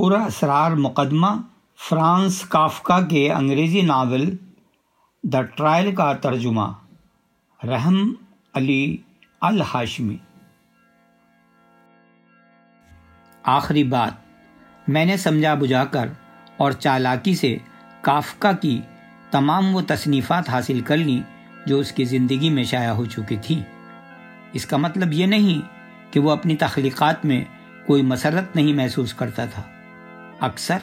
پورا اسرار مقدمہ فرانس کافکا کے انگریزی ناول دا ٹرائل کا ترجمہ، رحم علی الہاشمی۔ آخری بات میں نے سمجھا بجھا کر اور چالاکی سے کافکا کی تمام وہ تصنیفات حاصل کر لیں جو اس کی زندگی میں شائع ہو چکی تھیں۔ اس کا مطلب یہ نہیں کہ وہ اپنی تخلیقات میں کوئی مسرت نہیں محسوس کرتا تھا۔ اکثر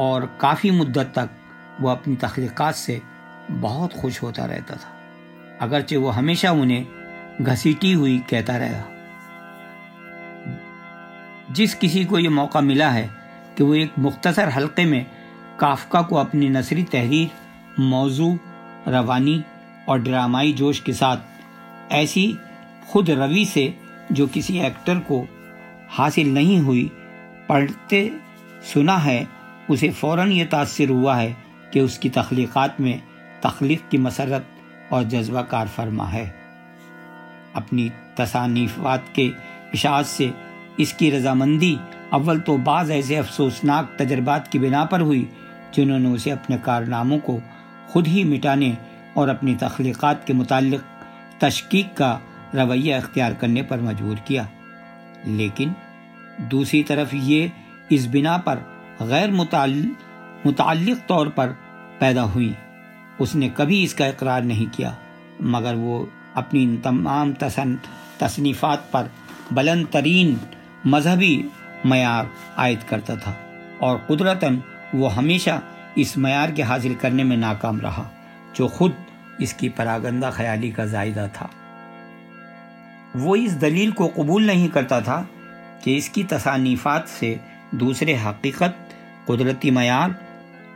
اور کافی مدت تک وہ اپنی تخلیقات سے بہت خوش ہوتا رہتا تھا، اگرچہ وہ ہمیشہ انہیں گھسیٹی ہوئی کہتا رہا۔ جس کسی کو یہ موقع ملا ہے کہ وہ ایک مختصر حلقے میں کافکا کو اپنی نثری تحریر، موضوع، روانی اور ڈرامائی جوش کے ساتھ ایسی خود روی سے جو کسی ایکٹر کو حاصل نہیں ہوئی پڑھتے سنا ہے، اسے فوراً یہ تاثر ہوا ہے کہ اس کی تخلیقات میں تخلیق کی مسرت اور جذبہ کار فرما ہے۔ اپنی تصانیفات کے اشاعت سے اس کی رضامندی اول تو بعض ایسے افسوسناک تجربات کی بنا پر ہوئی جنہوں نے اسے اپنے کارناموں کو خود ہی مٹانے اور اپنی تخلیقات کے متعلق تشکیک کا رویہ اختیار کرنے پر مجبور کیا، لیکن دوسری طرف یہ اس بنا پر غیر متعلق طور پر پیدا ہوئی۔ اس نے کبھی اس کا اقرار نہیں کیا، مگر وہ اپنی ان تمام تصنیفات پر بلند ترین مذہبی معیار عائد کرتا تھا، اور قدرتاً وہ ہمیشہ اس معیار کے حاصل کرنے میں ناکام رہا جو خود اس کی پراگندہ خیالی کا زائدہ تھا۔ وہ اس دلیل کو قبول نہیں کرتا تھا کہ اس کی تصانیفات سے دوسرے حقیقت، قدرتی معیار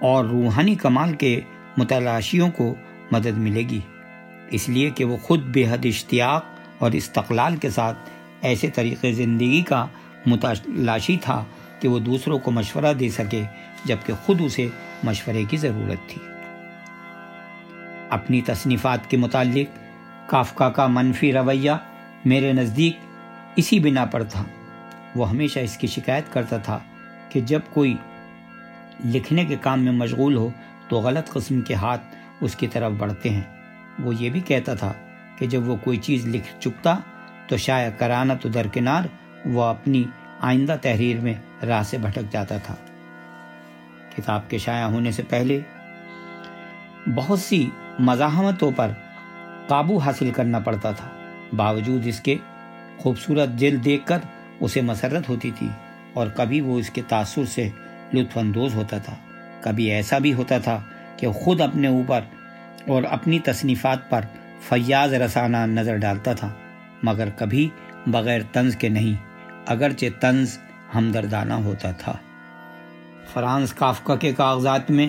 اور روحانی کمال کے متلاشیوں کو مدد ملے گی، اس لیے کہ وہ خود بے حد اشتیاق اور استقلال کے ساتھ ایسے طریقے زندگی کا متلاشی تھا کہ وہ دوسروں کو مشورہ دے سکے جبکہ خود اسے مشورے کی ضرورت تھی۔ اپنی تصنیفات کے متعلق کافکا کا منفی رویہ میرے نزدیک اسی بنا پر تھا۔ وہ ہمیشہ اس کی شکایت کرتا تھا کہ جب کوئی لکھنے کے کام میں مشغول ہو تو غلط قسم کے ہاتھ اس کی طرف بڑھتے ہیں۔ وہ یہ بھی کہتا تھا کہ جب وہ کوئی چیز لکھ چکتا تو شاید کرانہ تو درکنار وہ اپنی آئندہ تحریر میں راہ سے بھٹک جاتا تھا۔ کتاب کے شائع ہونے سے پہلے بہت سی مزاحمتوں پر قابو حاصل کرنا پڑتا تھا، باوجود اس کے خوبصورت جلد دیکھ کر اسے مسرت ہوتی تھی، اور کبھی وہ اس کے تاثر سے لطف اندوز ہوتا تھا۔ کبھی ایسا بھی ہوتا تھا کہ خود اپنے اوپر اور اپنی تصنیفات پر فیاض رسانہ نظر ڈالتا تھا، مگر کبھی بغیر طنز کے نہیں، اگرچہ طنز ہمدردانہ ہوتا تھا۔ فرانس کافکا کے کاغذات میں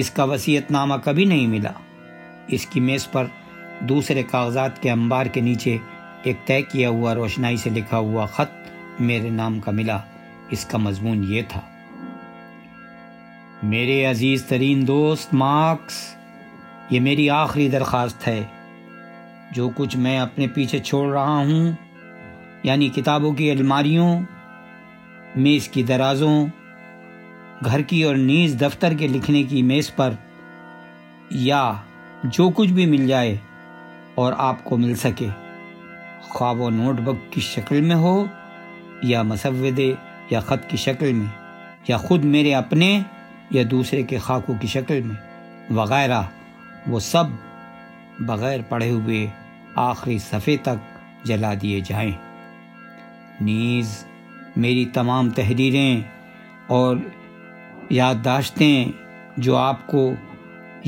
اس کا وصیت نامہ کبھی نہیں ملا۔ اس کی میز پر دوسرے کاغذات کے انبار کے نیچے ایک طے کیا ہوا روشنائی سے لکھا ہوا خط میرے نام کا ملا۔ اس کا مضمون یہ تھا: میرے عزیز ترین دوست مارکس، یہ میری آخری درخواست ہے۔ جو کچھ میں اپنے پیچھے چھوڑ رہا ہوں، یعنی کتابوں کی الماریوں، میز کی درازوں، گھر کی اور نیز دفتر کے لکھنے کی میز پر، یا جو کچھ بھی مل جائے اور آپ کو مل سکے، خواب و نوٹ بک کی شکل میں ہو یا مسودے یا خط کی شکل میں یا خود میرے اپنے یا دوسرے کے خاکوں کی شکل میں وغیرہ، وہ سب بغیر پڑھے ہوئے آخری صفحے تک جلا دیے جائیں۔ نیز میری تمام تحریریں اور یادداشتیں جو آپ کو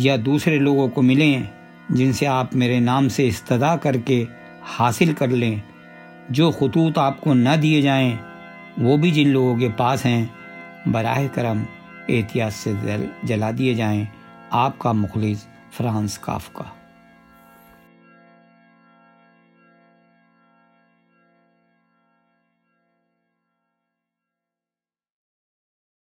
یا دوسرے لوگوں کو ملیں، جن سے آپ میرے نام سے استدعا کر کے حاصل کر لیں، جو خطوط آپ کو نہ دیے جائیں، وہ بھی جن لوگوں کے پاس ہیں، براہ کرم احتیاط سے جلا دیے جائیں۔ آپ کا مخلص فرانس کافکا۔